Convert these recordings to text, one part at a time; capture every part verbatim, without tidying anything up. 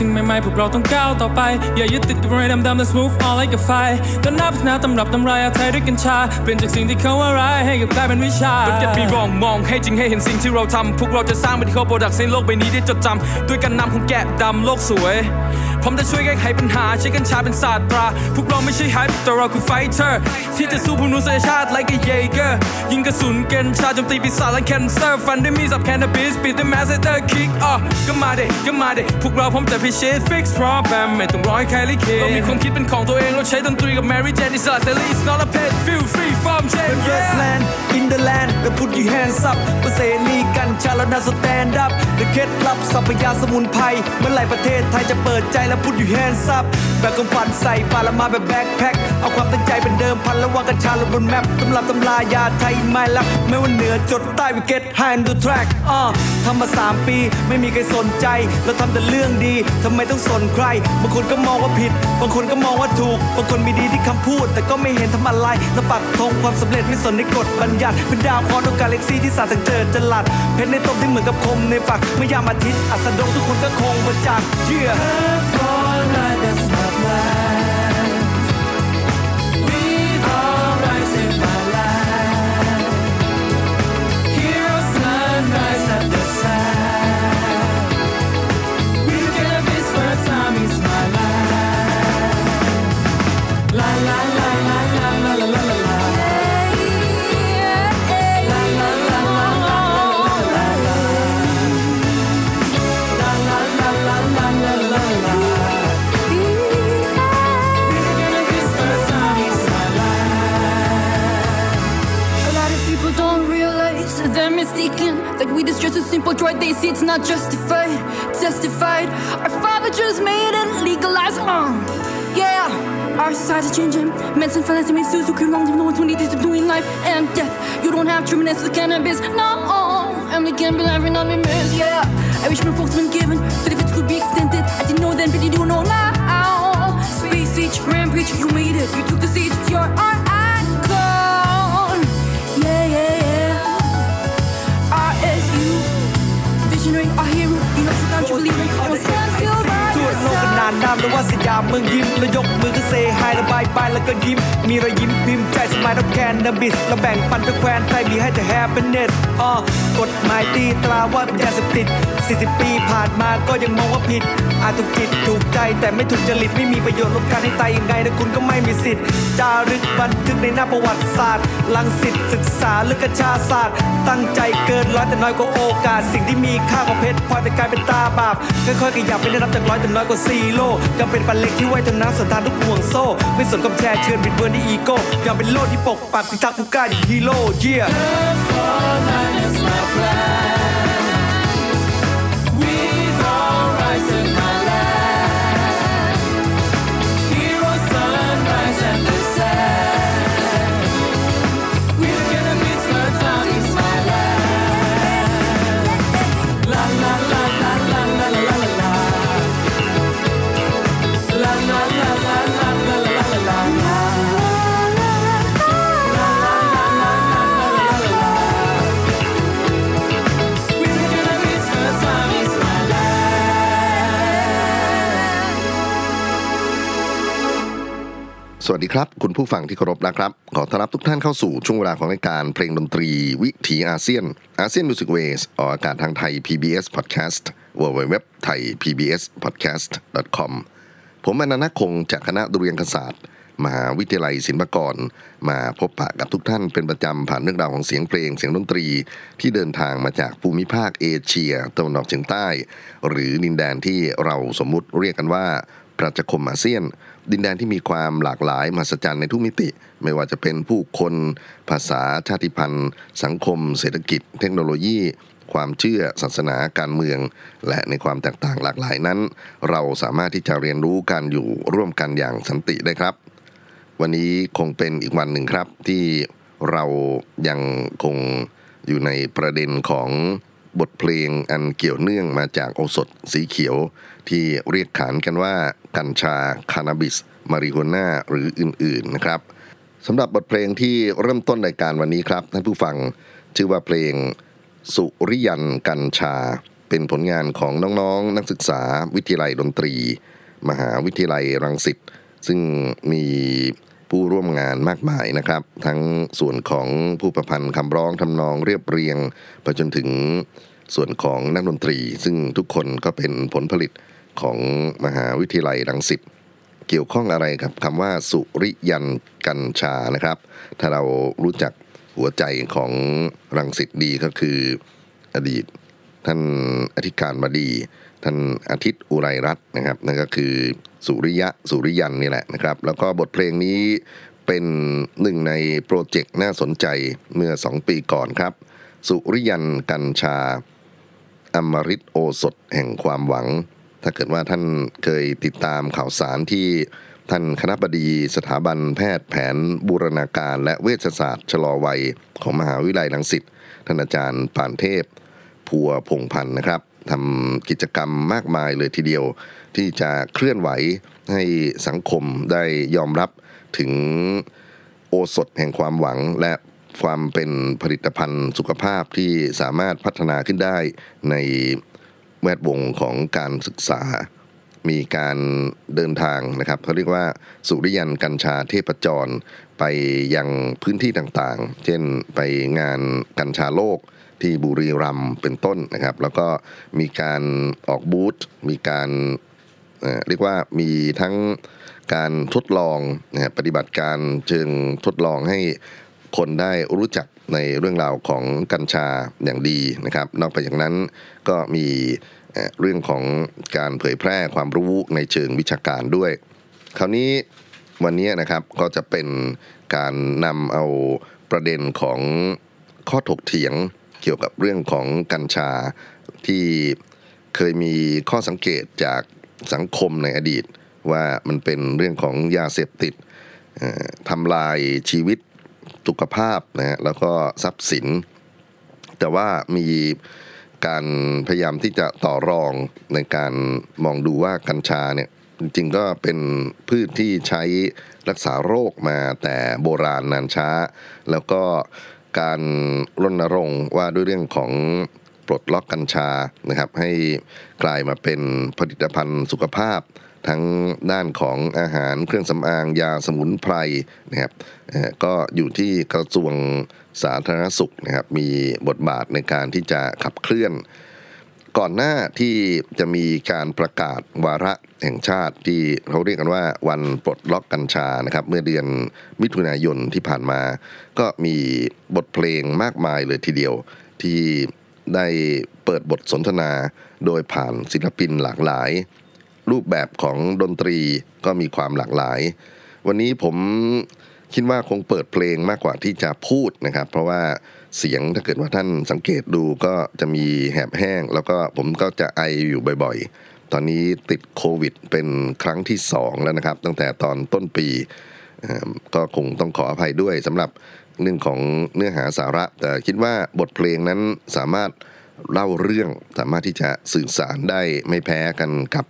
สิ่งใหม่ๆพวกเราต้องก้าวต่อไปอย่ายึดติดกับอะไรดำๆแต่ smooth on like a fire ต้นน้ำพัฒนาตำรับตำรายอาไทยด้วยกัญชาเปลี่ยนจากสิ่งที่เขาว่าร้ายให้กลายเป็นวิชา Don't get me wrong มองให้จริงให้เห็นสิ่งที่เราทำพวกเราจะสร้างเป็นข้อโปรดักต์ให้โลกใบนี้ได้จดจำด้วยการนำของแกะดำโลกสวยพร้อมจะช่วยแก้ไขปัญหาใช้กัญชาเป็นศาสตราพวกเราไม่ใช่ไฮป์แต่เราคือ fighter ที่จะสู้พวกนู้นชาติ like a jager ยิงกระสุนกัญชาโจมตีปีศาจและ cancer ฟันด้วยมีดสับ cannabis ปิดด้วย master kick off ก็มาเด็กก็มาเด็กพวกเราพร้อมจะพิชิต fix problem ไม่ต้องรอให้ใครลิขิตเรามีความคิดเป็นของตัวเองเราใช้ดนตรีกับ Mary Jane อิสระเสรี it's not a pet feel free from shame yeah land in the land the put your hands up ประเสรีกัญชาแล้วน่า stand up เคล็ดลับทรัพยาสมุนไพรเมื่อไหร่ประเทศไทยจะเปิดใจและพูดอยู่ hands up แบกกำปั้นใส่ปาละมาแบบแบ็คแพ็คเอาความตั้งใจเป็นเดิมพันแล้ววางกัญชาลงบนแมปตำรับตำรายาไทยไม่ลักไม่ว่าเหนือจดใต้ we get high on the track อ่าทำมาสามปีไม่มีใครสนใจเราทำแต่เรื่องดีทำไมต้องสนใครบางคนก็มองว่าผิดบางคนก็มองว่าถูกบางคนมีดีที่คำพูดแต่ก็ไม่เห็นทำอะไรเราปักธงความสำเร็จไม่สนในกฎบัญญัติเป็นดาวเคราะห์ดวงกาแล็กซี่ที่สาดสังเจิดจลัดเพชรในตมที่เหมือนกับคมในฝักเมื่อยามอาทิตย์อัสดงทุกคนก็คงมาจากเชื่อRight, they see it's not justified, testified. Our father just made it legalized. Uh, yeah, our society's changing. Medicine, finance, and misuse. You can long live no one's twenty days of doing life and death. You don't have treatment for cannabis. No, family can be life and not be missed. Yeah, I wish more folks been given so the fits could be extended. I didn't know then, but you do know now. Space age, rampage. You made it. You took the seat. It's your art.Our hero, you know you can't believe it. I was confused by yourself. ทั่วโลกนานนามแล้วว่าสยามเมืองยิ้มแล้วยกมือก็เซไฮแล้วบายบายแล้วก็ยิ้มมีรอยยิ้มพิมพ์ใจสมัยรับแคนนาบิสแล้วแบ่งปันเพื่อแคว้นไทยมีให้แต่แฮปปี้เนสอ่อกฎหมายตีตราว่าเป็นยาเสพติดสี่สิบปีผ่านมาก็ยังมองว่าผิดอาจถูกจิตถูกใจแต่ไม่ถูกจริตไม่มีประโยชน์ลบการให้ตายยังไงนะคุณก็ไม่มีสิทธิ์จารึกบันทึกในหน้าประวัติศาสตร์ลังสิตศึกษาเรื่องกัญชาศาสตร์ตั้งใจเกินร้อยแต่น้อยกว่าโอกาสสิ่งที่มีค่ากว่าเพชรพลอยแต่กลายเป็นตาบาปค่อยๆขยับไปได้รับจากร้อยแต่น้อยกว่าซีโร่จำเป็นปันเล็กที่ไว้ทางน้ำสันทานทุกห่วงโซ่ไม่สนคำแชร์เชิญบิดเบือนที่อีโก้อย่าเป็นโลดที่ปกปักพิทักษ์ผู้กล้าอย่างฮีโร่เยี่ย สวัสดีครับคุณผู้ฟังที่เคารพนะครับขอต้อนรับทุกท่านเข้าสู่ช่วงเวลาของรายการเพลงดนตรีวิถีอาเซียน ASEAN Music Waves ออกอากาศทางไทย พี บี เอส Podcast ดับเบิลยู ดับเบิลยู ดับเบิลยู ดอท ไทย พี บี เอส พอดแคสต์ ดอท คอม ผมอนันต์คงจากคณะดุริยางคศาสตร์มหาวิทยาลัยศิลปากรมาพบปะกับทุกท่านเป็นประจำผ่านเรื่องราวของเสียงเพลงเสียงดนตรีที่เดินทางมาจากภูมิภาคเอเชียตะวันออกเฉียงใต้หรือดินแดนที่เราสมมุติเรียกกันว่าประชาคมอาเซียนดินแดนที่มีความหลากหลายมหัศจรรย์ในทุกมิติไม่ว่าจะเป็นผู้คนภาษาชาติพันธุ์สังคมเศรษฐกิจเทคโนโลยีความเชื่อศาสนาการเมืองและในความแตกต่างหลากหลายนั้นเราสามารถที่จะเรียนรู้การอยู่ร่วมกันอย่างสันติได้ครับวันนี้คงเป็นอีกวันหนึ่งครับที่เรายังคงอยู่ในประเด็นของบทเพลงอันเกี่ยวเนื่องมาจากโอสถสีเขียวที่เรียกขานกันว่ากัญชาคานาบิสมาริโฮน่าหรืออื่นๆนะครับสำหรับบทเพลงที่เริ่มต้นรายการวันนี้ครับท่านผู้ฟังชื่อว่าเพลงสุริยันกัญชาเป็นผลงานของน้องๆนักศึกษาวิทยาลัยดนตรีมหาวิทยาลัยรังสิตซึ่งมีผู้ร่วมงานมากมายนะครับทั้งส่วนของผู้ประพันธ์คำร้องทำนองเรียบเรียงไปจนถึงส่วนของนักดนตรีซึ่งทุกคนก็เป็นผลผลิตของมหาวิทยาลัยรังสิตเกี่ยวข้องอะไรกับคำว่าสุริยันกัญชานะครับถ้าเรารู้จักหัวใจของรังสิตดีก็คืออดีตท่านอธิการบดีท่านอาทิตย์อุไรรัตน์นะครับนั่นก็คือสุริยะสุริยันนี่แหละนะครับแล้วก็บทเพลงนี้เป็นหนึ่งในโปรเจกต์น่าสนใจเมื่อสองปีก่อนครับสุริยันกัญชาอมฤตโอสถแห่งความหวังถ้าเกิดว่าท่านเคยติดตามข่าวสารที่ท่านคณบดีสถาบันแพทย์แผนบูรณาการและเวชศาสตร์ชะลอวัยของมหาวิทยาลัยรังสิตท่านอาจารย์ปานเทพพัวพงษ์พันธ์นะครับทำกิจกรรมมากมายเลยทีเดียวที่จะเคลื่อนไหวให้สังคมได้ยอมรับถึงโอสถแห่งความหวังและความเป็นผลิตภัณฑ์สุขภาพที่สามารถพัฒนาขึ้นได้ในแวดวงของการศึกษามีการเดินทางนะครับเขาเรียกว่าสุริยันกัญชาเทพจรไปยังพื้นที่ต่างๆเช่นไปงานกัญชาโลกที่บุรีรัมย์เป็นต้นนะครับแล้วก็มีการออกบูธมีการเอ่อเรียกว่ามีทั้งการทดลองนะครับปฏิบัติการเชิงทดลองให้คนได้รู้จักในเรื่องราวของกัญชาอย่างดีนะครับนอกไปจากนั้นก็มีเรื่องของการเผยแพร่ความรู้ในเชิงวิชาการด้วยคราวนี้วันนี้นะครับก็จะเป็นการนำเอาประเด็นของข้อถกเถียงเกี่ยวกับเรื่องของกัญชาที่เคยมีข้อสังเกตจากสังคมในอดีตว่ามันเป็นเรื่องของยาเสพติดทำลายชีวิตสุขภาพนะฮะแล้วก็ทรัพย์สินแต่ว่ามีการพยายามที่จะต่อรองในการมองดูว่ากัญชาเนี่ยจริงๆก็เป็นพืชที่ใช้รักษาโรคมาแต่โบราณนานช้าแล้วก็การรณรงค์ว่าด้วยเรื่องของปลดล็อกกัญชานะครับให้กลายมาเป็นผลิตภัณฑ์สุขภาพทั้งด้านของอาหารเครื่องสำอางยาสมุนไพรนะครับก็อยู่ที่กระทรวงสาธารณสุขนะครับมีบทบาทในการที่จะขับเคลื่อนก่อนหน้าที่จะมีการประกาศวาระแห่งชาติที่เขาเรียกกันว่าวันปลดล็อกกัญชานะครับเมื่อเดือนมิถุนายนที่ผ่านมาก็มีบทเพลงมากมายเลยทีเดียวที่ได้เปิดบทสนทนาโดยผ่านศิลปินหลากหลายรูปแบบของดนตรีก็มีความหลากหลายวันนี้ผมคิดว่าคงเปิดเพลงมากกว่าที่จะพูดนะครับเพราะว่าเสียงถ้าเกิดว่าท่านสังเกตดูก็จะมีแหบแห้งแล้วก็ผมก็จะไออยู่บ่อยๆตอนนี้ติดโควิดเป็นครั้งที่สองแล้วนะครับตั้งแต่ตอนต้นปีก็คงต้องขออภัยด้วยสำหรับเรื่องของเนื้อหาสาระแต่คิดว่าบทเพลงนั้นสามารถเล่าเรื่องสามารถที่จะสื่อสารได้ไม่แพ้กันกับ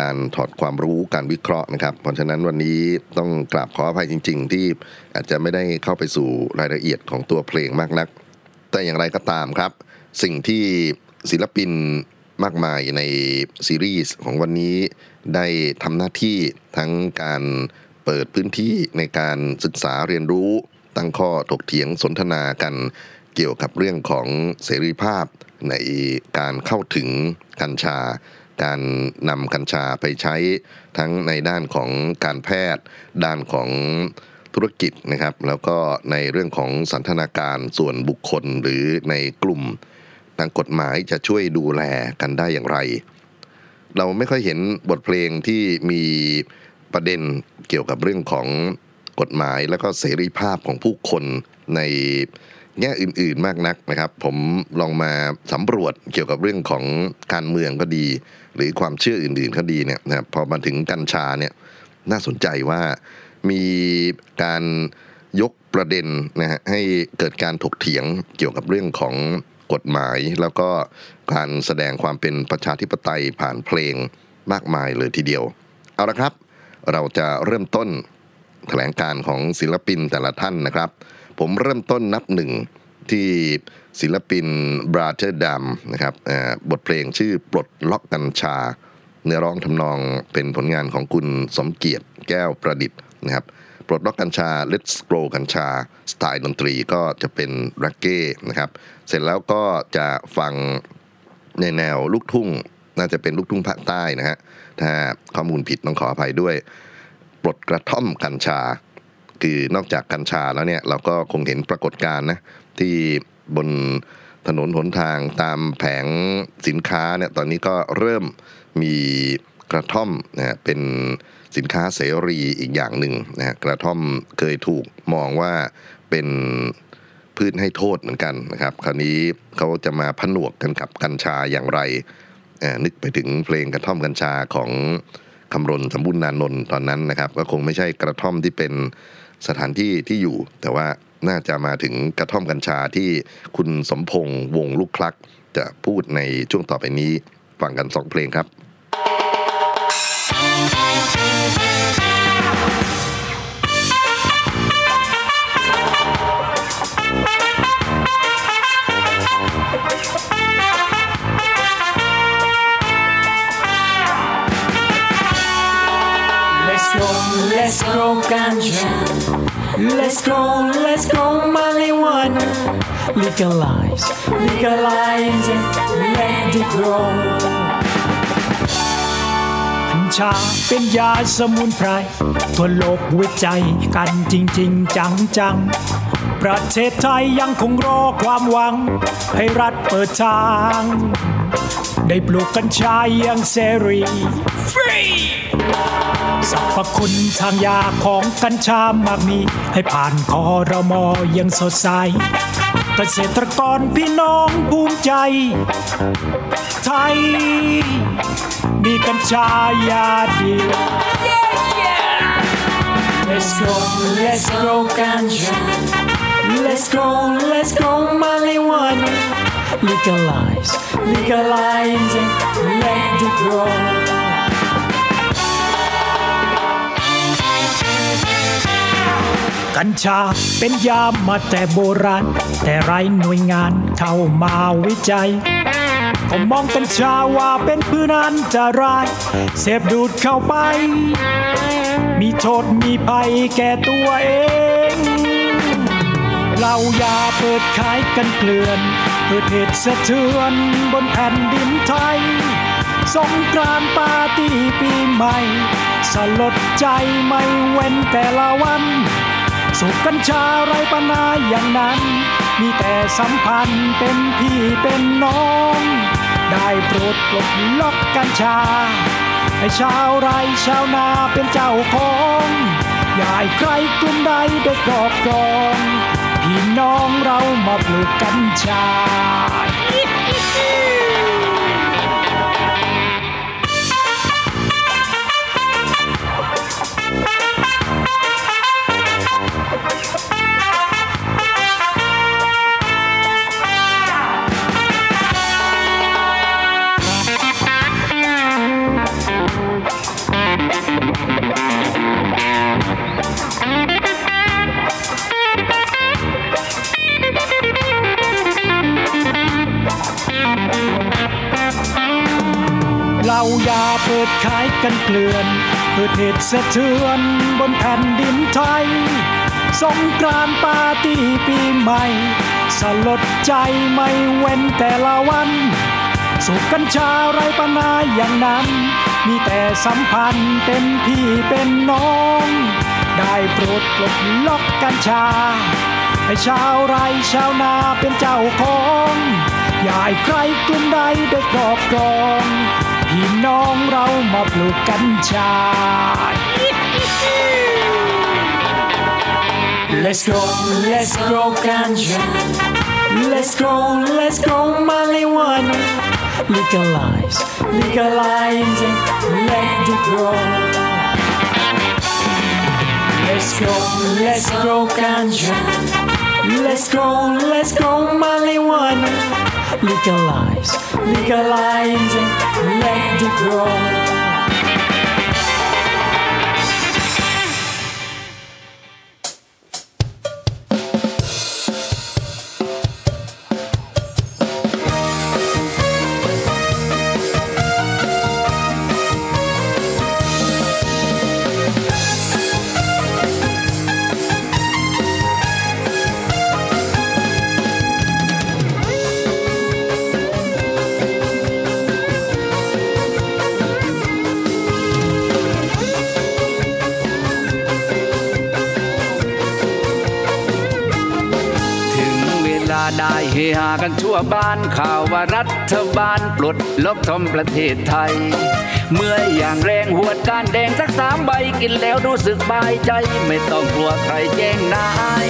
การถอดความรู้การวิเคราะห์นะครับเพราะฉะนั้นวันนี้ต้องกราบขออภัยจริงๆที่อาจจะไม่ได้เข้าไปสู่รายละเอียดของตัวเพลงมากนักแต่อย่างไรก็ตามครับสิ่งที่ศิลปินมากมายในซีรีส์ของวันนี้ได้ทำหน้าที่ทั้งการ เปิดพื้นที่ในการศึกษาเรียนรู้ตั้งข้อถกเถียงสนทนากันเกี่ยวกับเรื่องของเสรีภาพในการเข้าถึงกัญชาการนำกัญชาไปใช้ทั้งในด้านของการแพทย์ด้านของธุรกิจนะครับแล้วก็ในเรื่องของสันทนาการส่วนบุคคลหรือในกลุ่มทางกฎหมายจะช่วยดูแลกันได้อย่างไรเราไม่ค่อยเห็นบทเพลงที่มีประเด็นเกี่ยวกับเรื่องของกฎหมายแล้วก็เสรีภาพของผู้คนในแง่อื่นๆมากนักนะครับผมลองมาสำรวจเกี่ยวกับเรื่องของการเมืองก็ดีหรือความเชื่ออื่นๆก็ดีเนี่ยนะพอมาถึงกัญชาเนี่ยน่าสนใจว่ามีการยกประเด็นนะฮะให้เกิดการถกเถียงเกี่ยวกับเรื่องของกฎหมายแล้วก็การแสดงความเป็นประชาธิปไตยผ่านเพลงมากมายเลยทีเดียวเอาละครับเราจะเริ่มต้นแถลงการของศิลปินแต่ละท่านนะครับผมเริ่มต้นนับหนึ่งที่ศิลปิน Brotherdam นะครับบทเพลงชื่อปลดล็อกกัญชาเนื้อร้องทำนองเป็นผลงานของคุณสมเกียรติแก้วประดิษฐ์นะครับปลดล็อกกัญชา Let's Grow กัญชาสไตล์ดนตรีก็จะเป็นแร็กเก้นะครับเสร็จแล้วก็จะฟังในแนวลูกทุ่งน่าจะเป็นลูกทุ่งภาคใต้นะฮะถ้าข้อมูลผิดต้องขออภัยด้วยปลดกระท่อมกัญชาคือนอกจากกัญชาแล้วเนี่ยเราก็คงเห็นปรากฏการณ์นะที่บนถนนหนทางตามแผงสินค้าเนี่ยตอนนี้ก็เริ่มมีกระท่อมนะเป็นสินค้าเสรีอีกอย่างหนึ่งนะกระท่อมเคยถูกมองว่าเป็นพืชให้โทษเหมือนกันนะครับคราวนี้เขาจะมาผนวกกันกับกัญชาอย่างไรนึกไปถึงเพลงกระท่อมกัญชาของคำรณ สมบูรณานนท์ตอนนั้นนะครับก็คงไม่ใช่กระท่อมที่เป็นสถานที่ที่อยู่แต่ว่าน่าจะมาถึงกระท่อมกัญชาที่คุณสมพงษ์วงลูกคลักจะพูดในช่วงต่อไปนี้ฟังกันสองเพลงครับLet's grow ganja, let's grow, let's grow marijuana. Legalize, legalize it, let it grow. กัญชาเป็นยาสมุนไพรทั่วโลกหัวใจกันจริงจริงจังจังประเทศไทยยังคงรอความหวังให้รัฐเปิดทางได้ปลูกกัญชาอย่างเสรี Freeสรรพคุณทางยาของกัญชามากมีให้ผ่านครมยังสดใสเกษตรกรพี่น้องภูมิใจไทยมีกัญชายาดี yeah, yeah. Let's grow, let's grow ganja Let's grow, let's grow marijuana Legalize, legalize it, let it growกัญชาเป็นยามาแต่โบราณแต่ไร้หน่วยงานเข้ามาวิจัยผมมองกัญชาว่าเป็นพืชอันตรายเสพดูดเข้าไปมีโทษมีภัยแก่ตัวเองเราอย่าเปิดขายกันเกลื่อนเพื่อเหตุสะเทือนบนแผ่นดินไทยสงกรานต์ปาร์ตี้ปีใหม่สลดใจไม่เว้นแต่ละวันสูบกัญชาไรปัญหาอย่างนั้นมีแต่สัมพันธ์เป็นพี่เป็นน้องได้โปรดปลดล็อกกัญชาให้ชาวไร่ชาวนาเป็นเจ้าของอย่าให้ใครกลุ่มใดได้ครอบครองพี่น้องเรามาปลูกกัญชาเราอย่าเปิดขายกันเกลื่อน พืชผิดสะเทือนบนแผ่นดินไทยสงกรานต์ปาร์ตี้ปีใหม่สลดใจไม่เว้นแต่ละวันสูบกัญชาไรปัญหาอย่างนั้นมีแต่สัมพันธ์เป็นพี่เป็นน้องได้โปรดปลดล็อกกัญชาให้ชาวไร่ชาวนาเป็นเจ้าของอย่าให้ใครกลุ่มใดได้ครอบครองพี่น้องเรามาปลูกกัญชา Let's go, let's grow ganja. Let's grow, let's grow marijuana. Legalize, legalize and let it grow. Let's go, let's grow ganja. Let's grow, let's grow marijuana. Legalize, legalize andLet it grow. ได้เฮฮากันทั่วบ้านข่าวว่ารัฐบาลปลดล็อกทำประเทศไทยเมื่ออย่างแรงหวดการแดงสักสามใบกินแล้วรู้สึกบายใจไม่ต้องกลัวใครแจ้งนาย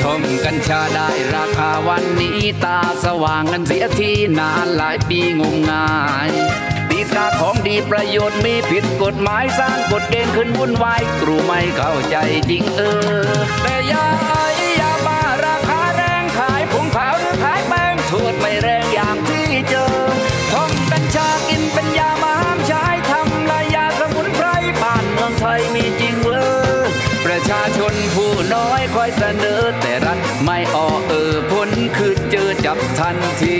ทำกัญชาได้ราคาวันนี้ตาสว่างกันเสียทีนานหลายปีงมงายดีตราของดีประโยชน์มีผิดกฎหมายสร้างกฎเกณฑ์ขึ้นวุ่นวายครูไม่เข้าใจจริงเออแต่ยายาบ้าราคาแรงขายผงขาวหรือขายแป้งโทษไม่แรงอย่างที่เจอท่องกัญชากินเป็นยามาห้ามใช้ทำลายยาสมุนไพรบ้านเมืองไทยมีจริงเออประชาชนผู้น้อยคอยเสนอแต่รัฐไม่ออเออผลคือเจอจับทันที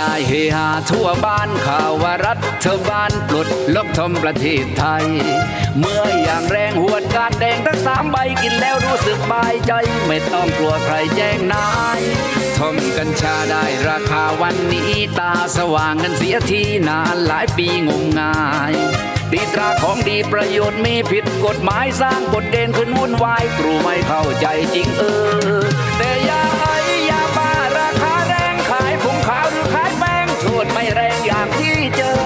ได้เฮฮาทั่วบ้านข่าวว่ารัฐบาลปลดล็อกทำประเทศไทยเมื่ออย่างแรงหวดการแดงทั้งสามใบกินแล้วรู้สึกบายใจไม่ต้องกลัวใครแจ้งนายทำกัญชาได้ราคาวันนี้ตาสว่างกันเสียทีนานหลายปีงมงายดีตราของดีประโยชน์มีผิดกฎหมายสร้างกฎเกณฑ์ขึ้นวุ่นวายครูไม่เข้าใจจริงเออแต่ยาไอยาบ้าราคาแรงขายผงขาวไม่แรงอย่างที่เจอ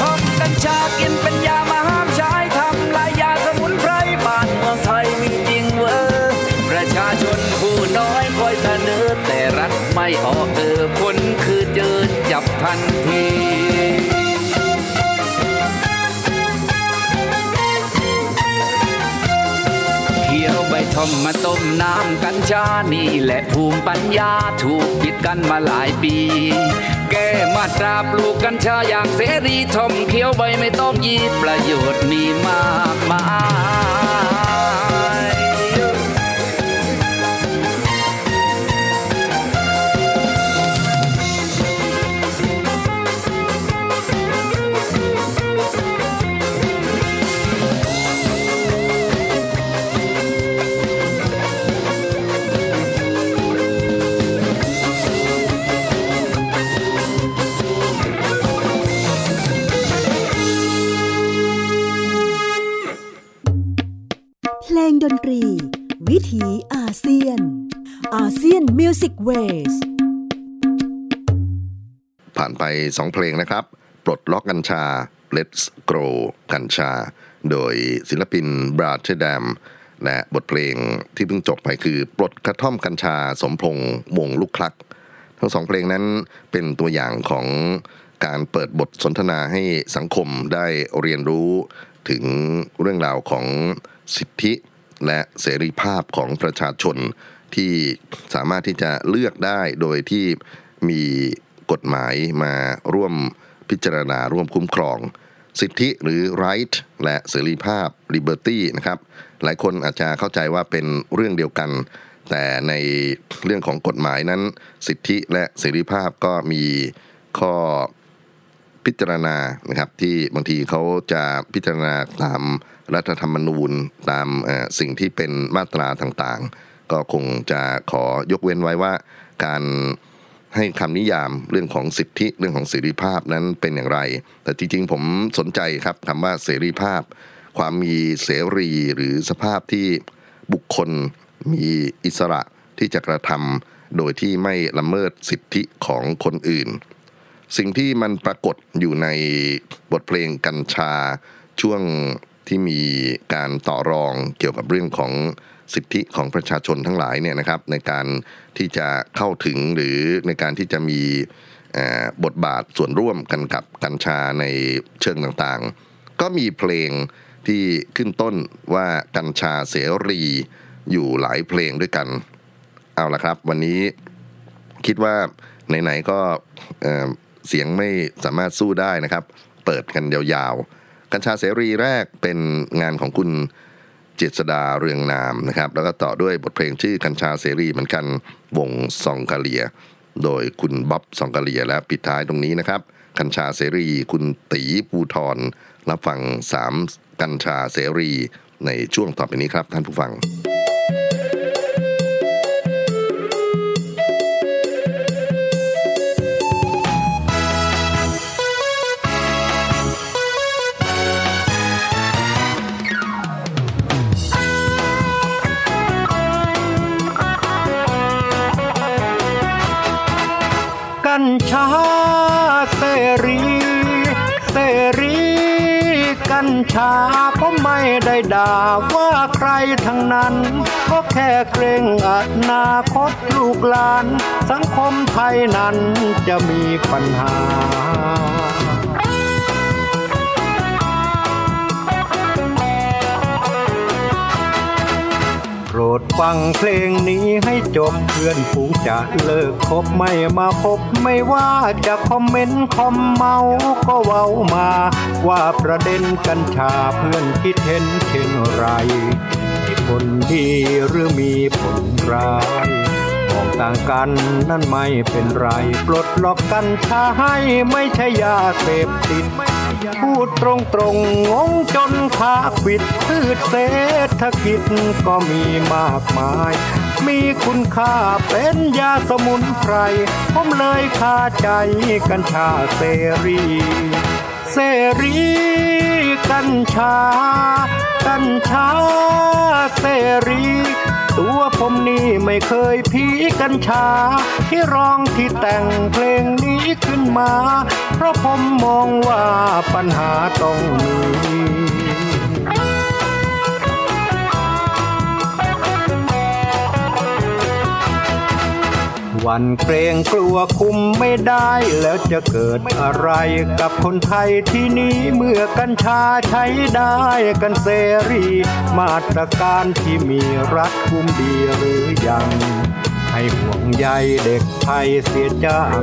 ทำกัญชากินเป็นยามาห้ามใช้ทำลายยาสมุนไพรบ้านเมืองไทยมีจริงเวอร์ประชาชนผู้น้อยคอยเสนอแต่รัฐไม่ออกเออผลคือเจอจับทันทีเขียวใบทอมมาต้มน้ำกัญชานี่แหละภูมิปัญญาถูกปิดกันมาหลายปีแก้มาตราปลูกกัญชาอย่างเสรีทอมเขียวใบไม่ต้องยีประโยชน์มีมากมายดนตรีวิถีอาเซียน ASEAN Music Waves ผ่านไปสองเพลงนะครับปลดล็อกกัญชา Let's Grow กัญชาโดยศิลปิน Brotherdam และบทเพลงที่เพิ่งจบไปคือปลดกระท่อมกัญชาสมพงษ์วงลูกคลักทั้งสองเพลงนั้นเป็นตัวอย่างของการเปิดบทสนทนาให้สังคมได้เรียนรู้ถึงเรื่องราวของสิทธิและเสรีภาพของประชาชน ที่สามารถที่จะเลือกได้โดยที่มีกฎหมายมาร่วมพิจารณาร่วมคุ้มครองสิทธิหรือ right และเสรีภาพ liberty นะครับหลายคนอาจจะเข้าใจว่าเป็นเรื่องเดียวกันแต่ในเรื่องของกฎหมายนั้นสิทธิและเสรีภาพก็มีข้อพิจารณานะครับที่บางทีเขาจะพิจารณาตามรัฐธรรมนูญตามสิ่งที่เป็นมาตราต่างๆก็คงจะขอยกเว้นไว้ว่าการให้คำนิยามเรื่องของสิทธิเรื่องของเสรีภาพนั้นเป็นอย่างไรแต่จริงๆผมสนใจครับคำว่าเสรีภาพความมีเสรีหรือสภาพที่บุคคลมีอิสระที่จะกระทำโดยที่ไม่ละเมิดสิทธิของคนอื่นสิ่งที่มันปรากฏอยู่ในบทเพลงกัญชาช่วงที่มีการต่อรองเกี่ยวกับเรื่องของสิทธิของประชาชนทั้งหลายเนี่ยนะครับในการที่จะเข้าถึงหรือในการที่จะมีบทบาทส่วนร่วมกันกับกัญชาในเชิงต่างๆก็มีเพลงที่ขึ้นต้นว่ากัญชาเสรีอยู่หลายเพลงด้วยกันเอาล่ะครับวันนี้คิดว่าไหนๆก็เสียงไม่สามารถสู้ได้นะครับเปิดกันยาวๆกัญชาเสรีแรกเป็นงานของคุณเจษฎาเรืองนามนะครับแล้วก็ต่อด้วยบทเพลงชื่อกัญชาเสรีเหมือนกันวงซองกาเลียโดยคุณบ๊อบซองกาเลียและปิดท้ายตรงนี้นะครับกัญชาเสรีคุณตีภูธรรับฟังสามกัญชาเสรีในช่วงต่อไปนี้ครับท่านผู้ฟังกัญชาเสรีเสรีกัญชาก็ไม่ได้ด่าว่าใครทั้งนั้นก็แค่เกรงอนาคตลูกหลานสังคมไทยนั้นจะมีปัญหาโปรดฟังเพลงนี้ให้จบเพื่อนฝูงจะเลิกคบไม่มาพบไม่ว่าจะคอมเมนต์คอมเมาก็เว้ามาว่าประเด็นกัญชาเพื่อนคิดเห็นเช่นไรมีผลดีหรือมีผลร้ายของต่างกันนั่นไม่เป็นไรปลดล็อกกัญชาให้ไม่ใช่ยาเสพติดพูดตรงๆ ง, งงจนขาปิดพืชเศรษฐกิจก็มีมากมายมีคุณค่าเป็นยาสมุนไพรผมเลยคาใจกัญชาเสรีเสรีกัญชากัญชาเสรีตัวผมนี่ไม่เคยผีกัญชาที่ร้องที่แต่งเพลงนี้ขึ้นมาเพราะผมมองว่าปัญหาต้องมีวันเกรงกลัวคุมไม่ได้แล้วจะเกิดอะไรกับคนไทยที่นี้เมื่อกัญชาใช้ได้กันเสรีมาตรการที่มีรัฐคุมดีหรือยังให้ห่วงใยเด็กไทยเสียจัง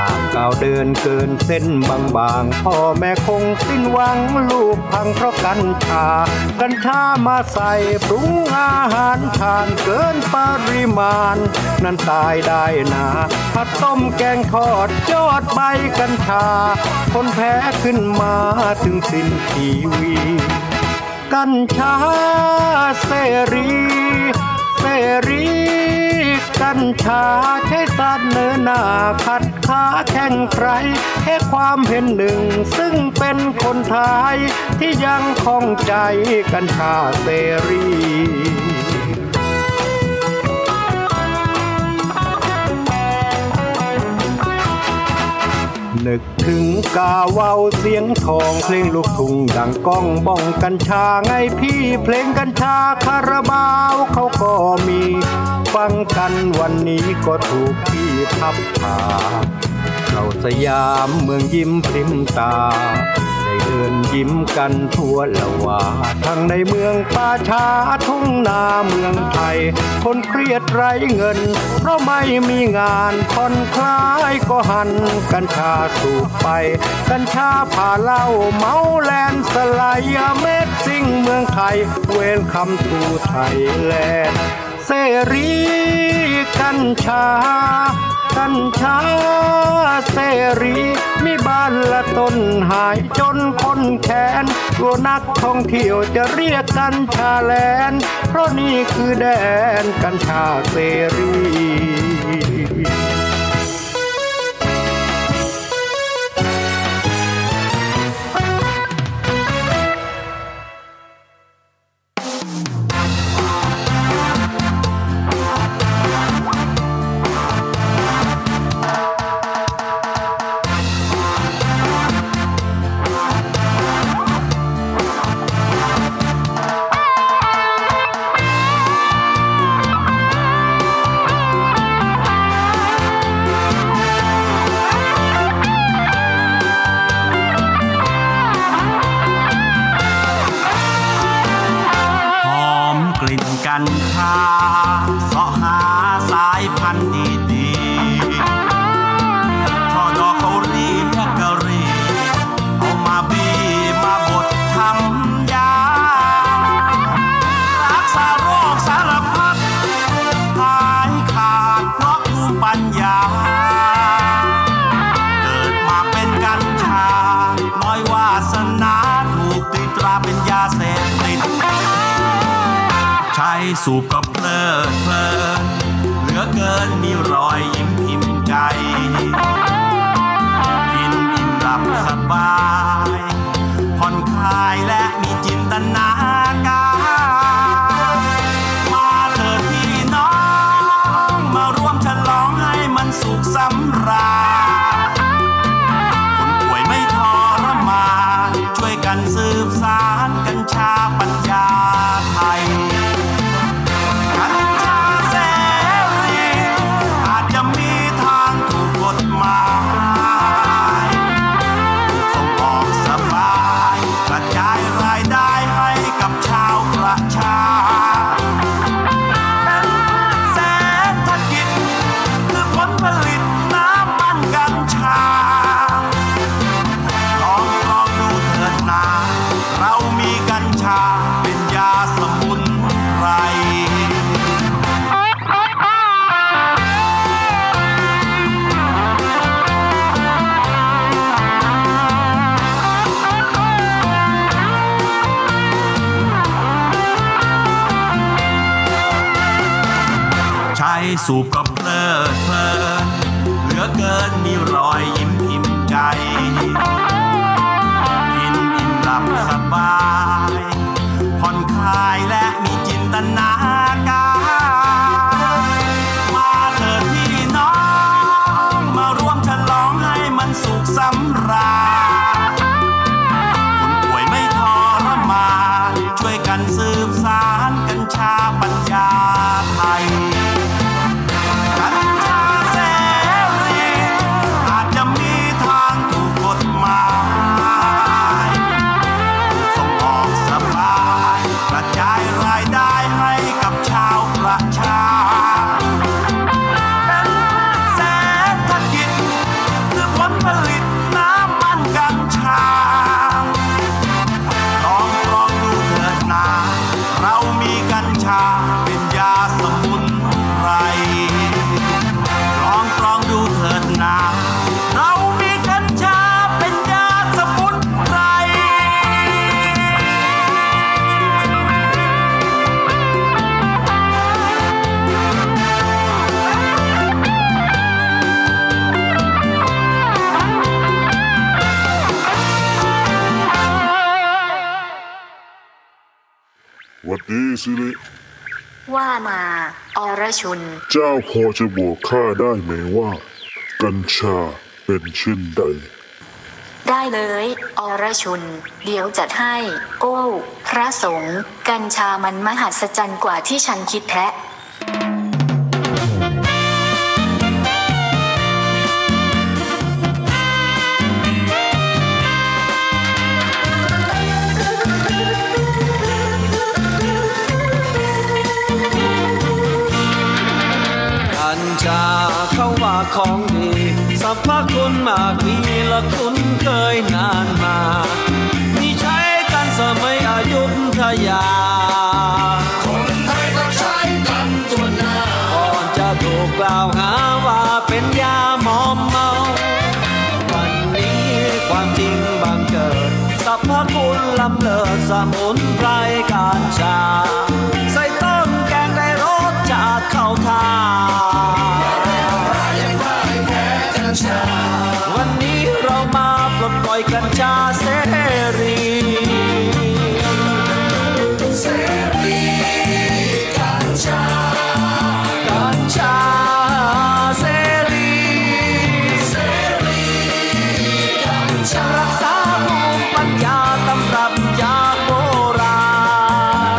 หากก้าวเดินเกินเส้นบางๆพ่อแม่คงสิ้นหวังลูกพังเพราะกัญชากัญชามาใส่ปรุงอาหารทานเกินปริมาณนั้นตายได้นะผัดต้มแกงทอดยอดใบกัญชาคนแพ้ขึ้นมาถึงสิ้นชีวิตกัญชาเสรีเสรีกัญชาใช้ตัดเนื้อหน้าขัดขาแข่งใครแค่ความเห็นหนึ่งซึ่งเป็นคนไทยที่ยังคล่องใจกัญชาเสรีนึกถึงกาเว้าเสียงทองเพลงลูกทุ่งดังก้องบ้องกัญชาไงพี่เพลงกัญชาคาราบาวเขาก็มีฟังกันวันนี้ก็ถูกที่พับผ่าเราสยามเมืองยิ้มพริ้มตาได้ เดินยิ้มกันทั่วละว่าทั้งในเมืองป่าช้าทุ่งนาเมืองไทยคนเครียดไร้เงินเพราะไม่มีงานผ่อนคลายก็หันกัญชาสูบไปกัญชาพาเหล้าเมาแลนสไลด์อเมซิ่งเมืองไทยเวลคัมทูไทยแลนด์เสรีกัญชากัญชาเสรีมีบ้านละต้นหายจนคนแค้นกลัวนักท่องเที่ยวจะเรียกกัญชาแลนด์เพราะนี่คือแดนกัญชาเสรีสูบก็เพลิดเพลินเหลือเกินมีรอยยิ้มอิ่มใจกินอิ่มหลับสบายผ่อนคลายและมีจินตนาการมาเถิดพี่น้องมาร่วมฉลองให้มันสุขสำราญคนป่วยไม่ทรมานช่วยกันสืบสานกัญชาปัญญาไทยสูบก็เพลิดเพลินเหลือเกินมีรอยยิ้มอิ่มใจกินอิ่มหลับสบายผ่อนคลายและมีจินตนาการมาเถิดพี่น้องมาร่วมฉลองให้มันสุขสำราญคนป่วยไม่ทรมานช่วยกันสืบสานกัญชาปัญญาไทยว่ามาอรชุนเจ้าพอจะบอกข้าได้ไหมว่ากัญชาเป็นเช่นใดได้เลยอรชุนเดี๋ยวจัดให้โอ้พระสงฆ์กัญชามันมหัศจรรย์กว่าที่ฉันคิดแท้ ของดีสัพพคุณมากมีและคุ้นเคยนานมามีใช้กันสมัยอยุธยาคนไทยต้องใช้กันทั่วหน้าก่อนจะถูกกล่าวหาว่าเป็นยาหมอมเมาวันนี้ความจริงบังเกิดสัพพคุณล้ำเลิศสมุนไพรกัญชาใส่ต้นแกงได้รสชาติเข้าท่าวันนี้เรามาปลดปล่อยกัญชาเสรีเสรีกัญชากัญชาเสรีเสรีกัญชารักษาภูมิปัญญาตำรับยาโบรา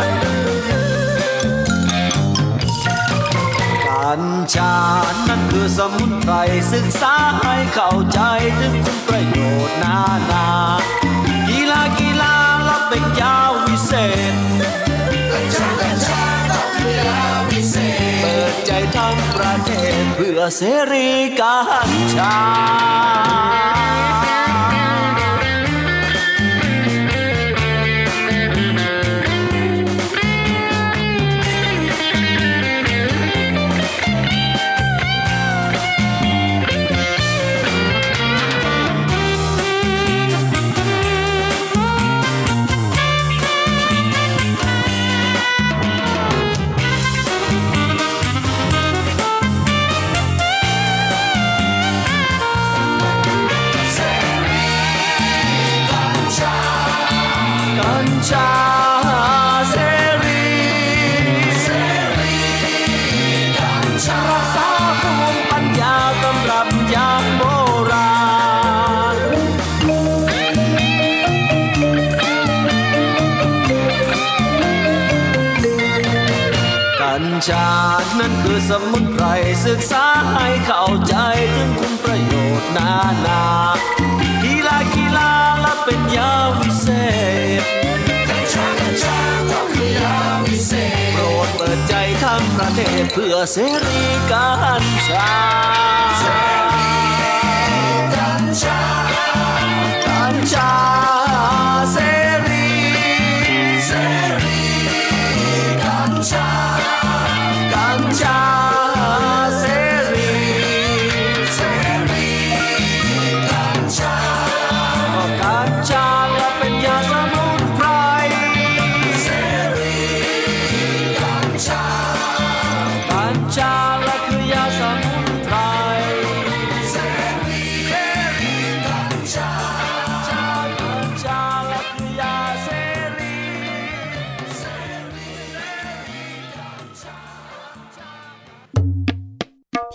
ณกัญชานั้นคือสมุนไพรศึกษาให้เข้าใจถึงคุณประโยชน์นานากีฬากีฬารับเป็นยาวิเศษกัญชากัญชาต้องเป็นยาวิเศษเปิดใจทั้งประเทศเพื่อเสรีกัญชากัญชานั้นคือสมุนไพรศึกษาให้เข้าใจถึงคุณประโยชน์นานากีฬากีฬาและเป็นยาวิเศษกัญชากัญชาก็คือยาวิเศษโปรดเปิดใจทั้งประเทศเพื่อเสรีกัญชาเสรีกัญชากัญชาเสรีเสรีกัญชา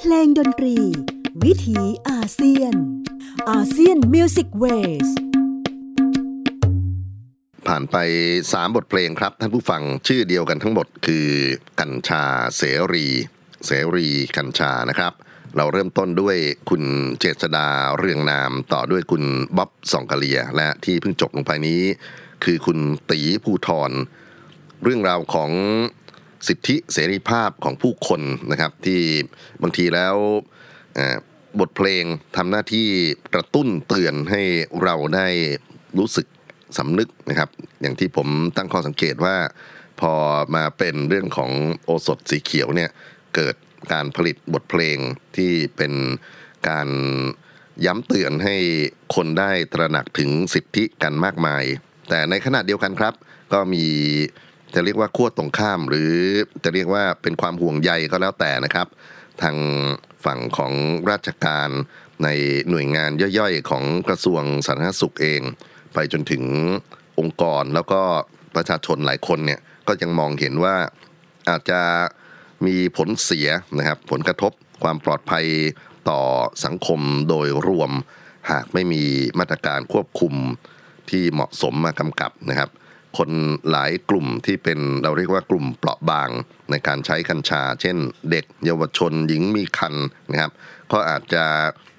เพลงดนตรีวิถีอาเซียน ASEAN Music Waves ผ่านไปสามบทเพลงครับท่านผู้ฟังชื่อเดียวกันทั้งหมดคือกัญชาเสรีเสรีกัญชานะครับเราเริ่มต้นด้วยคุณเจษฎาเรืองนามต่อด้วยคุณบ๊อบส่องกะเลียและที่เพิ่งจบลงไปนี้คือคุณตีภูธรเรื่องราวของสิทธิเสรีภาพของผู้คนนะครับที่บางทีแล้วบทเพลงทำหน้าที่กระตุ้นเตือนให้เราได้รู้สึกสำนึกนะครับอย่างที่ผมตั้งข้อสังเกตว่าพอมาเป็นเรื่องของโอสถสีเขียวเนี่ยเกิดการผลิตบทเพลงที่เป็นการย้ำเตือนให้คนได้ตระหนักถึงสิทธิกันมากมายแต่ในขณะเดียวกันครับก็มีจะเรียกว่าขั้วตรงข้ามหรือจะเรียกว่าเป็นความห่วงใยก็แล้วแต่นะครับทางฝั่งของราชการในหน่วยงานย่อยๆของกระทรวงสาธารณสุขเองไปจนถึงองค์กรแล้วก็ประชาชนหลายคนเนี่ยก็ยังมองเห็นว่าอาจจะมีผลเสียนะครับผลกระทบความปลอดภัยต่อสังคมโดยรวมหากไม่มีมาตรการควบคุมที่เหมาะสมมากำกับนะครับคนหลายกลุ่มที่เป็นเราเรียกว่ากลุ่มเปราะบางในการใช้กัญชาเช่นเด็กเยาวชนหญิงมีครรภ์นะครับก็อาจจะ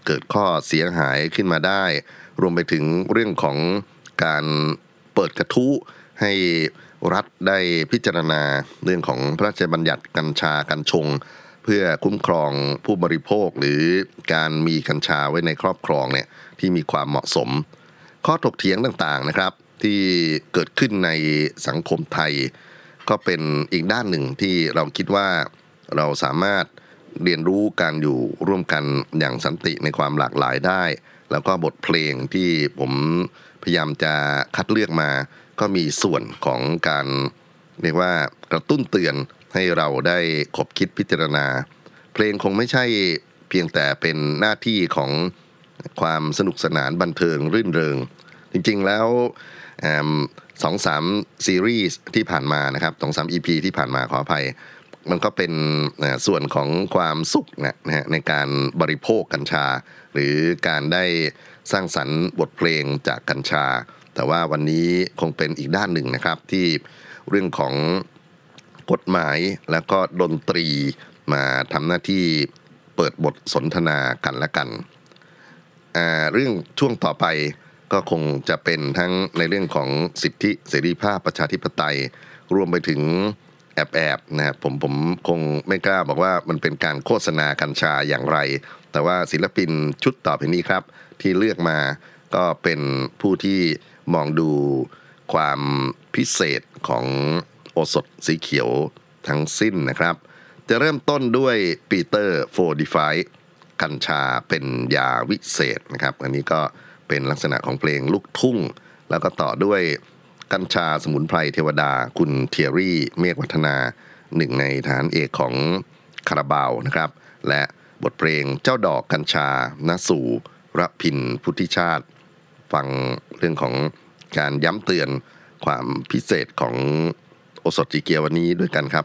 เกิดข้อเสียหายขึ้นมาได้รวมไปถึงเรื่องของการเปิดกระทู้ให้รัฐได้พิจารณาเรื่องของพระราชบัญญัติกัญชากัญชง เพื่อคุ้มครองผู้บริโภคหรือการมีกัญชาไว้ในครอบครองเนี่ยที่มีความเหมาะสมข้อถกเถียงต่างๆนะครับที่เกิดขึ้นในสังคมไทยก็เป็นอีกด้านหนึ่งที่เราคิดว่าเราสามารถเรียนรู้การอยู่ร่วมกันอย่างสันติในความหลากหลายได้แล้วก็บทเพลงที่ผมพยายามจะคัดเลือกมาก็มีส่วนของการเรียกว่ากระตุ้นเตือนให้เราได้คบคิดพิจารณาเพลงคงไม่ใช่เพียงแต่เป็นหน้าที่ของความสนุกสนานบันเทิงรื่นเริงจริงๆแล้วสองสามซีรีส์ที่ผ่านมานะครับสองสามอีพีที่ผ่านมาขออภัยมันก็เป็นส่วนของความสุขนะฮะในการบริโภคกัญชาหรือการได้สร้างสรรค์บทเพลงจากกัญชาแต่ว่าวันนี้คงเป็นอีกด้านหนึ่งนะครับที่เรื่องของกฎหมายแล้วก็ดนตรีมาทำหน้าที่เปิดบทสนทนากันและกันเรื่องช่วงต่อไปก็คงจะเป็นทั้งในเรื่องของสิทธิเสรีภาพประชาธิปไตยรวมไปถึงแอบๆนะครับผมผมคงไม่กล้าบอกว่ามันเป็นการโฆษณากัญชาอย่างไรแต่ว่าศิลปินชุดต่อไปนี้ครับที่เลือกมาก็เป็นผู้ที่มองดูความพิเศษของโอสถสีเขียวทั้งสิ้นนะครับจะเริ่มต้นด้วยปีเตอร์โฟดิไฟกัญชาเป็นยาวิเศษนะครับอันนี้ก็เป็นลักษณะของเพลงลูกทุ่งแล้วก็ต่อด้วยกัญชาสมุนไพรเทวดาคุณเทียรี่เมฆวัฒนาหนึ่งในฐานเอกของคาราบาวนะครับและบทเพลงเจ้าดอกกัญชาณสู่รพินพุทธิชาติฟังเรื่องของการย้ำเตือนความพิเศษของโอสถสีเขียววันนี้ด้วยกันครับ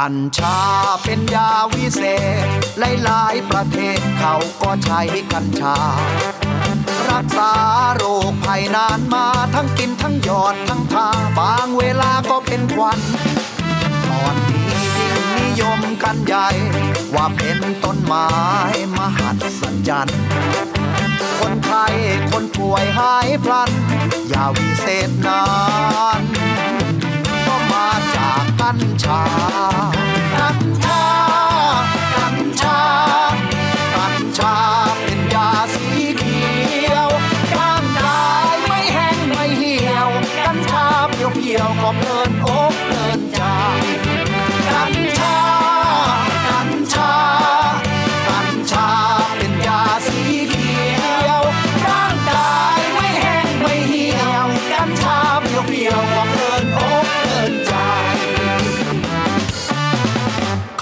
กัญชาเป็นยาวิเศษหลายๆประเทศเขาก็ใช้กัญชารักษาโรคภัยนานมาทั้งกินทั้งหยอดทั้งทาบางเวลาก็เป็นควันตอนนี้ยิ่งนิยมกันใหญ่ว่าเป็นต้นไม้มหัศจรรย์คนไข้คนป่วยหายพลันยาวิเศษนั้นก็มาจากกัญชากัญชากัญชากัญชาเป็นยาสีเขียวร่างกายไม่แห้งไม่เหี่ยวกัญชาเพียวๆก็เพลินอกเพลินใจกัญชากัญชากัญชาเป็นยาสีเขียวร่างกายไม่แห้งไม่เหี่ยวกัญชาเพียวๆก็เพลินอกเพลินใจ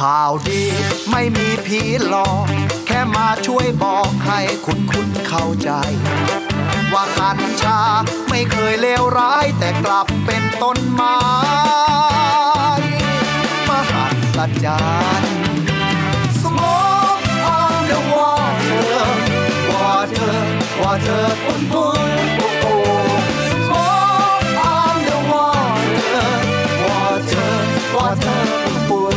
ข่าวดีไม่มีผีหลอกแค่มาช่วยบอกให้คุณคุณเข้าใจว่ากัญชาไม่เคยเลวร้ายแต่กลับเป็นต้นไม้มหัศจรรย์ Smoke on the water Water Water ปุ้นปุ้นปุ้นปุ้น Smoke on the water Water Water ปุ้นปุ้น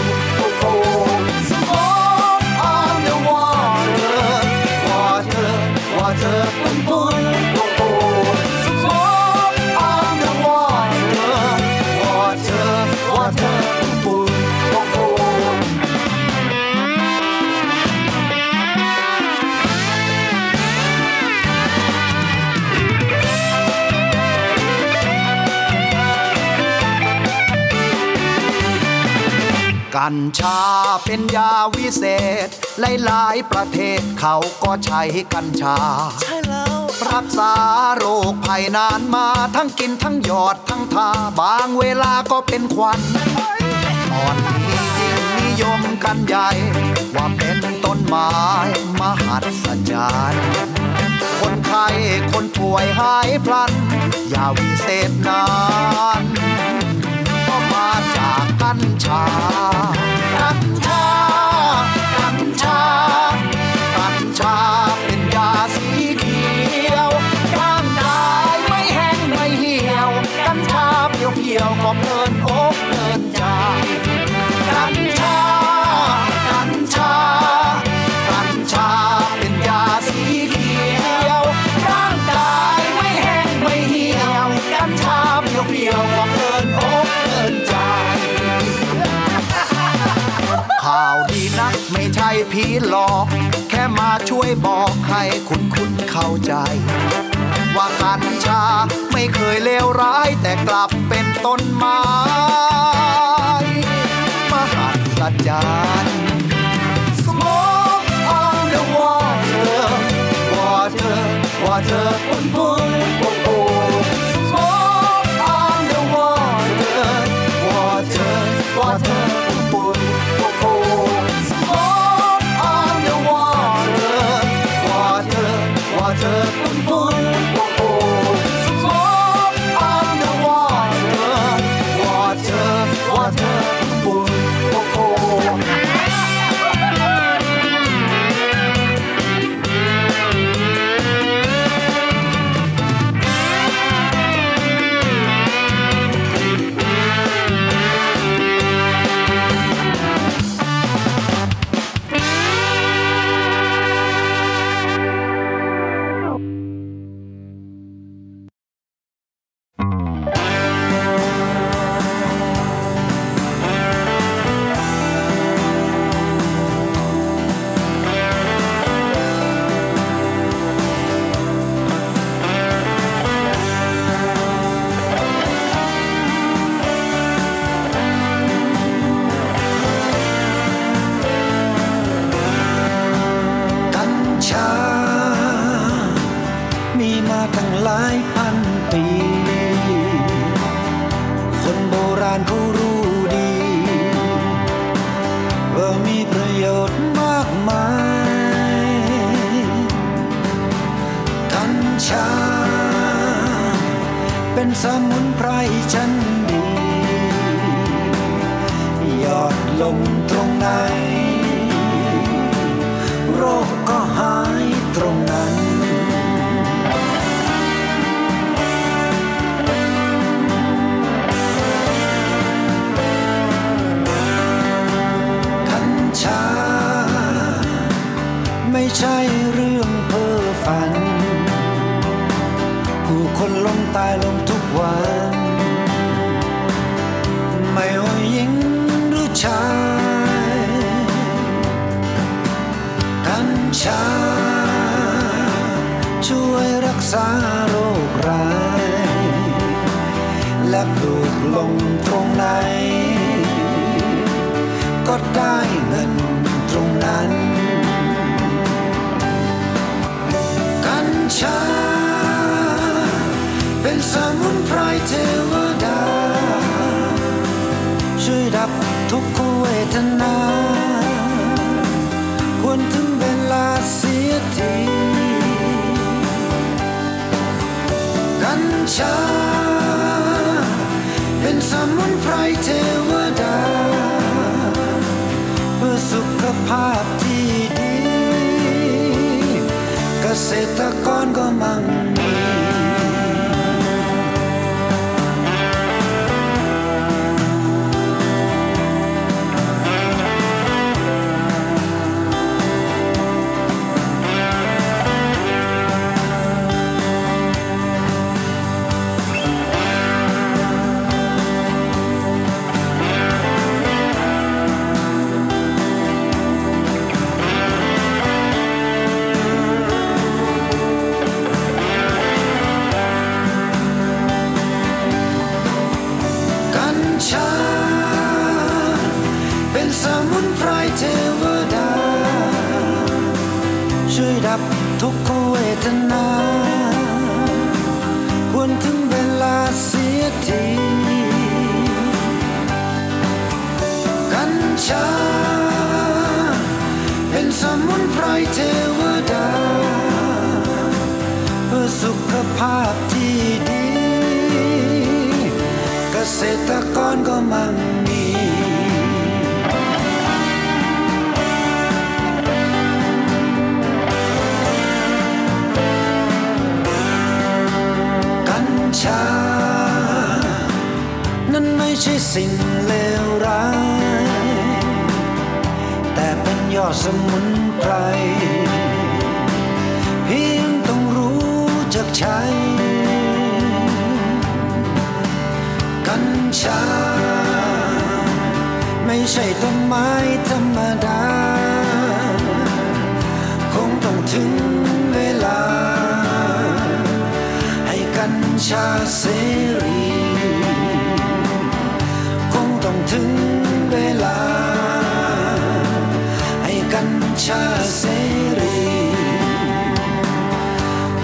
กัญชาเป็นยาวิเศษหลายๆประเทศเขาก็ใช้กัญชาใช่แล้วรักษาโรคภัยนานมาทั้งกินทั้งหยอดทั้งทาบางเวลาก็เป็นควันตอนนี้ยิ่งนิยมกันใหญ่ว่าเป็นต้นไม้มหัศจรรย์คนไข้คนป่วยหายพลันยาวิเศษนั้นก็มาจากกัญชา ผีหลอกแค่มาช่วยบอกให้คุณคุณเข้าใจว่ากัญชาไม่เคยเลวร้ายแต่กลับเป็นต้นไม้มหัศจรรย์ Smoke on the water Water Water ปุ่นปุ่นปุ่นปุ่น Smoke on the water Water Water ปุ่นปุ่นปุ่น Smoke on the water Water Water ปุ่นปุ่นสมุนไพรชั้นดีหยอดลงตรงไหนโรคก็หายตรงนั้นกัญชาไม่ใช่เรื่องเพ้อฝันผู้คนล้มตายล้มทุกวันไม่ว่าหญิงหรือชายกัญชาช่วยรักษาโรคร้ายและปลูกลงตรงไหนก็ได้เงินตรงนั้นกัญชาเป็นสมุนไพรเทวดาช่วยดับทุกขเวทนาควรถึงเวลาเสียทีกัญชาเป็นสมุนไพรเทวดาเพื่อสุขภาพที่ดีเกษตรกรก็มั่งมีทุกขเวทนาควรถึงเวลาเสียทีกัญชาเป็นสมุนไพรเทวดาเพื่อสุขภาพที่ดีเกษตรกรก็มั่งมีนั้นไม่ใช่สิ่งเลวร้ายแต่เป็นยอดสมุนไพรเพียงต้องรู้จักใช้กัญชาไม่ใช่ต้นไม้ธรรมดา ถึงเวลาให้กัญชาเสรีคงต้องถึงเวลาให้กัญชาเสรี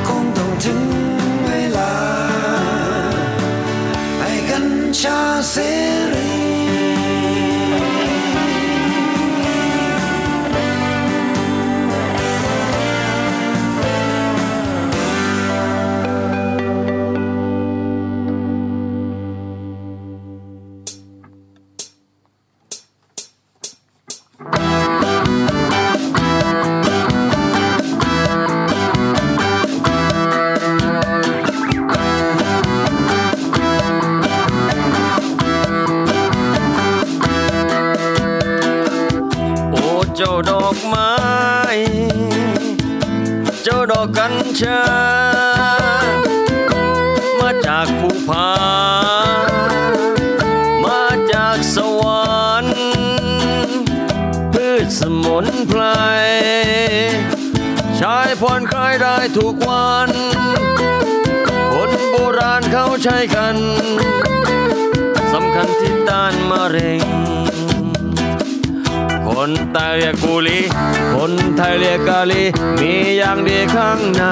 คงต้องถึงเวลาให้กัญชาเสรีกัญชามาจากภูผามาจากสวรรค์พืชสมุนไพรใช้ผ่อนคลายได้ทุกวันคนโบราณเขาใช้กันสำคัญที่ต้านมะเร็งคนไทยเรียกกุลีคนไทยเรียกกาลีมีอย่างดีข้างใน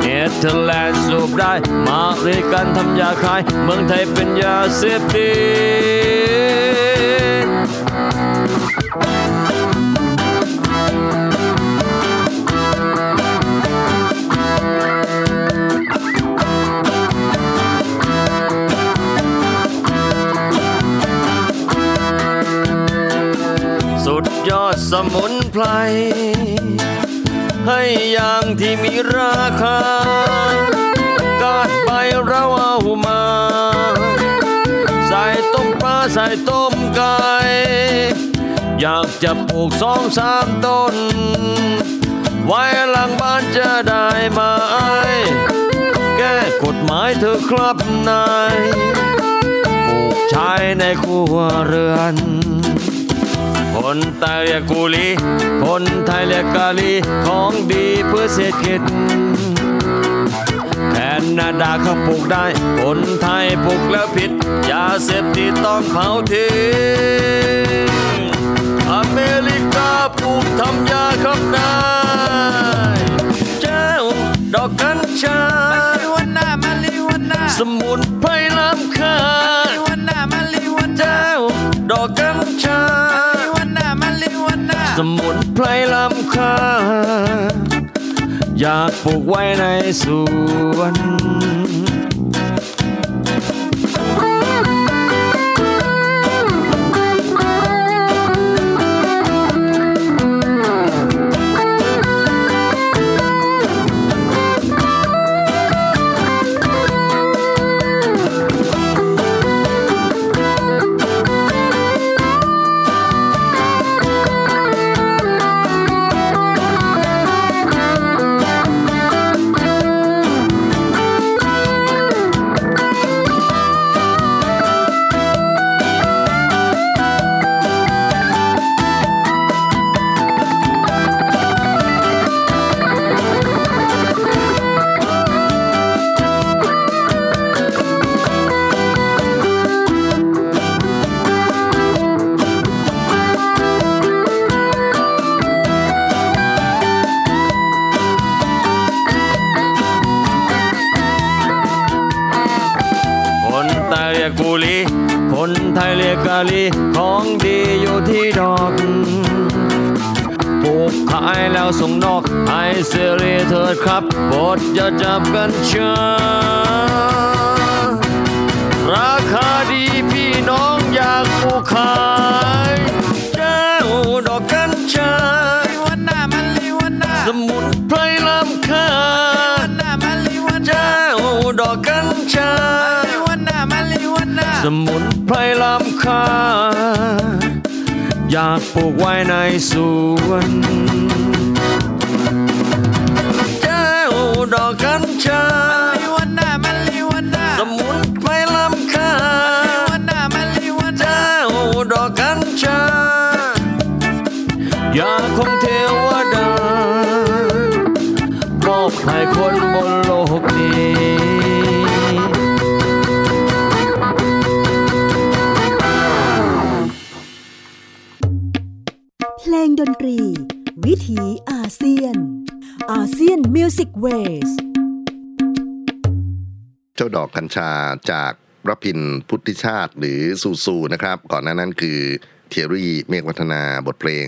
เนเธอร์แลนด์สูบได้มาริกันทำยาคลายเมืองไทยเป็นยาเสพติดยอดสมุนไพรให้อย่างที่มีราคาก้านใบเราเอามาใส่ต้มปลาใส่ต้มไก่อยากจะปลูกสองสามต้นไว้หลังบ้านจะได้ไหมแก้กฎหมายเธอครับนายปลูกใช้ในครัวเรือนคนไทยเรียกกุลีคนไทยเรียกกาลีของดีเพื่อเศรษฐกิจแคนาดาเขาปลูกได้คนไทยปลูกแล้วผิดยาเสพติดต้องเผาทิ้งอเมริกาปลูกทำยาครับนายเจ้าดอกกัญชาสมุนไพรล้ำค่าเจ้าดอกกัญชาสมุนไพรล้ำค่าอยากปลูกไว้ในสวนของดีอยู่ที่ดอกปลูกขายแล้วส่งนอกให้เสรีเถิดครับโปรดอย่าจับกัญชาราคาดีพี่น้องอยากปลูกขายเจ้าดอกกัญชาสมุนไพรล้ำค่าเจ้าดอกกัญชาสมุนไพรล้ำค่าอยากปลูกไว้ในสวนเจ้าดอกกัญชาสมุนไพรล้ำค่าเจ้าดอกกัญชายาของเทวดา อาเซียน Music Waves เจ้าดอกกัญชาจากระพินพุทธิชาติหรือซูซูนะครับก่อนหน้านั้นคือเทียรี่เมฆวัฒนาบทเพลง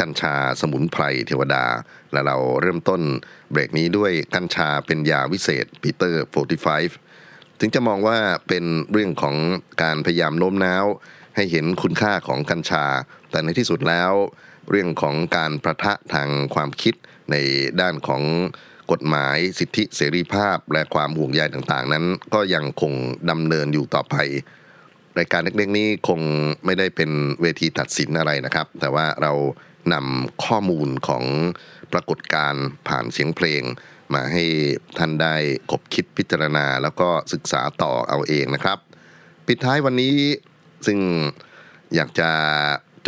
กัญชาสมุนไพรเทวดาและเราเริ่มต้นเบรกนี้ด้วยกัญชาเป็นยาวิเศษปีเตอร์สี่สิบห้าถึงจะมองว่าเป็นเรื่องของการพยายามโน้มน้าวให้เห็นคุณค่าของกัญชาแต่ในที่สุดแล้วเรื่องของการประทะทางความคิดในด้านของกฎหมายสิทธิเสรีภาพและความห่วงใยต่างๆนั้นก็ยังคงดำเนินอยู่ต่อไปรายการเล็กๆนี้คงไม่ได้เป็นเวทีตัดสินอะไรนะครับแต่ว่าเรานำข้อมูลของปรากฏการณ์ผ่านเสียงเพลงมาให้ท่านได้คบคิดพิจารณาแล้วก็ศึกษาต่อเอาเองนะครับปิดท้ายวันนี้ซึ่งอยากจะ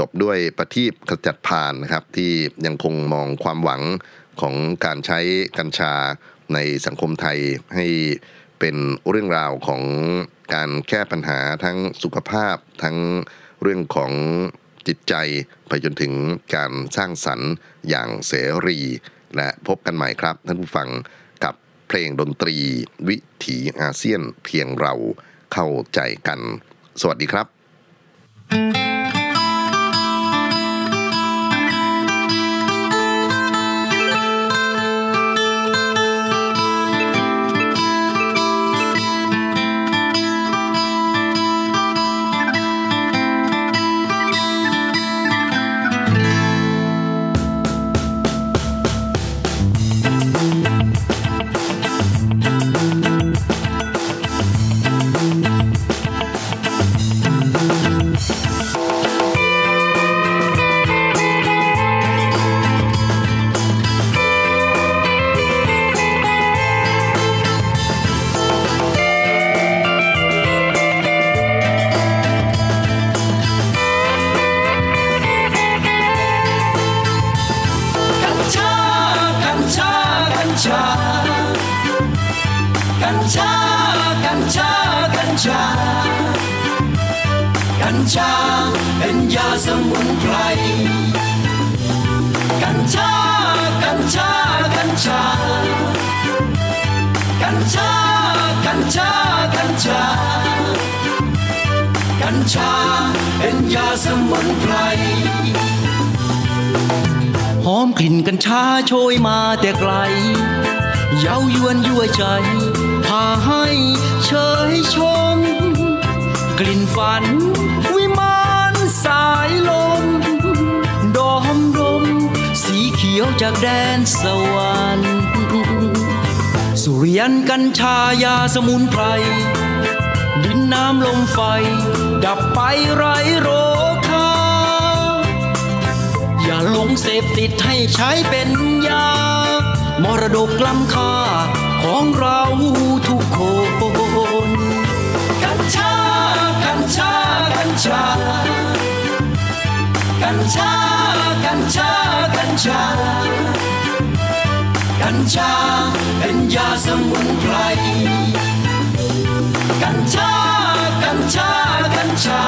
จบด้วยประทีปขจัดพานนะครับที่ยังคงมองความหวังของการใช้กัญชาในสังคมไทยให้เป็นเรื่องราวของการแก้ปัญหาทั้งสุขภาพทั้งเรื่องของจิตใจไปจนถึงการสร้างสรรค์อย่างเสรีและพบกันใหม่ครับท่านผู้ฟังกับเพลงดนตรีวิถีอาเซียนเพียงเราเข้าใจกันสวัสดีครับหอมกลิ่นกัญชาโชยมาแต่ไกลเย้ายวนยั่วใจพาให้เชยชมกลิ่นฝันวิมานสายลมดอมดมสีเขียวจากแดนสวรรค์สุริยันกัญชายาสมุนไพรดินน้ำลมไฟดับไปไร้โรคาอย่าหลงเสพติดให้ใช้เป็นยามรดกล้ำค่าของเราทุกคนกัญชากัญชากัญชากัญชากัญชากัญชากัญชาเป็นยาสมุนไพรกัญชากัญชากัญชา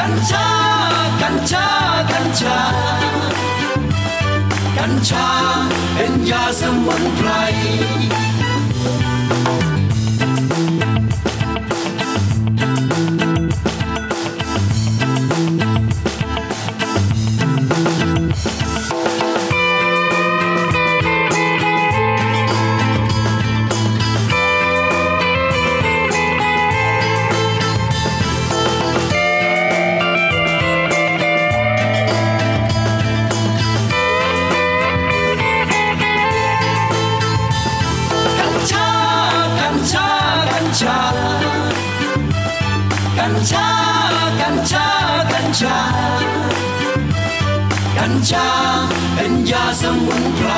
กัญชากัญชากัญชากัญชาเป็นยาสมุนไพรกัญชาเป็นยาสมุนไพร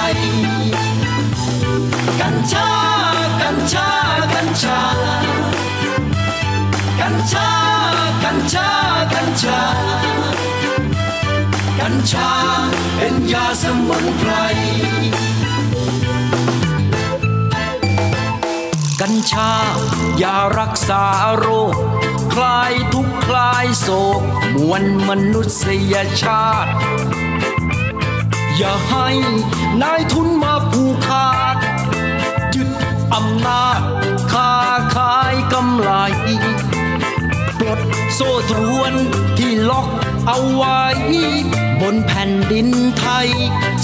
กัญชากัญชากัญชากัญชากัญชากัญชากัญชาเป็นยาสมุนไพรกัญชายารักษาโรคคลายทุกข์คลายโศกมวลมนุษยชาติ อย่าให้นายทุนมาผูกขาดยึดอำนาจค้าขายกำไรปลดโซ่ตรวนที่ล็อกเอาไว้บนแผ่นดินไทย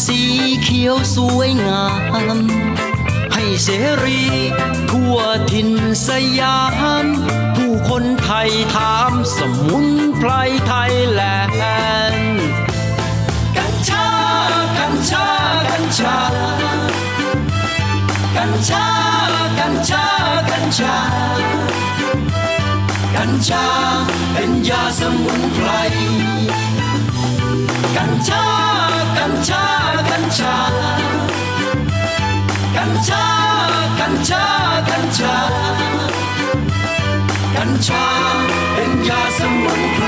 สีเขียวสวยงามให้เสรีทั่วถิ่นสยามผู้คนไทยถามสมุนไพรไทยแลนด์กัญชากัญชากัญชากัญชากัญชากัญชากัญชาเป็นยาสมุนไพรกัญชากัญชากัญชากัญชากัญชากัญชากัญชาเป็นยาสมุนไพร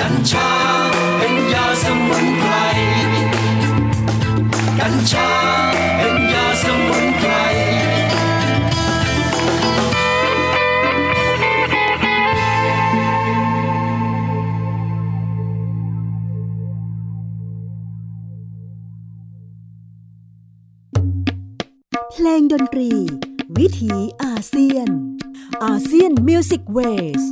กัญชาเป็นยาสมุนไพรกัญชาเป็นยาสมุนไพรเพลงดนตรีวิถีอาเซียน ASEAN Music Waves